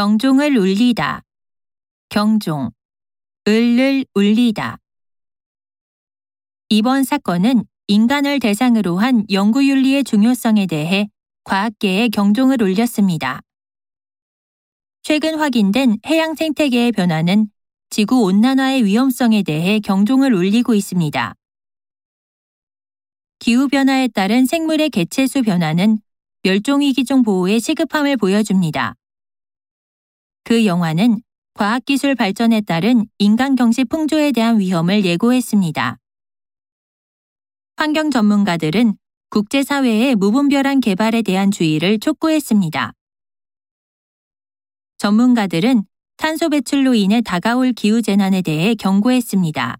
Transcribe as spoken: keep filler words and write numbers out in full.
경종을 울리다. 경종, 을을 울리다. 이번 사건은 인간을 대상으로 한 연구윤리의 중요성에 대해 과학계에 경종을 울렸습니다. 최근 확인된 해양 생태계의 변화는 지구 온난화의 위험성에 대해 경종을 울리고 있습니다. 기후변화에 따른 생물의 개체수 변화는 멸종위기종 보호의 시급함을 보여줍니다. 그 영화는 과학기술 발전에 따른 인간 경시 풍조에 대한 위험을 예고했습니다. 환경 전문가들은 국제사회의 무분별한 개발에 대한 주의를 촉구했습니다. 전문가들은 탄소 배출로 인해 다가올 기후 재난에 대해 경고했습니다.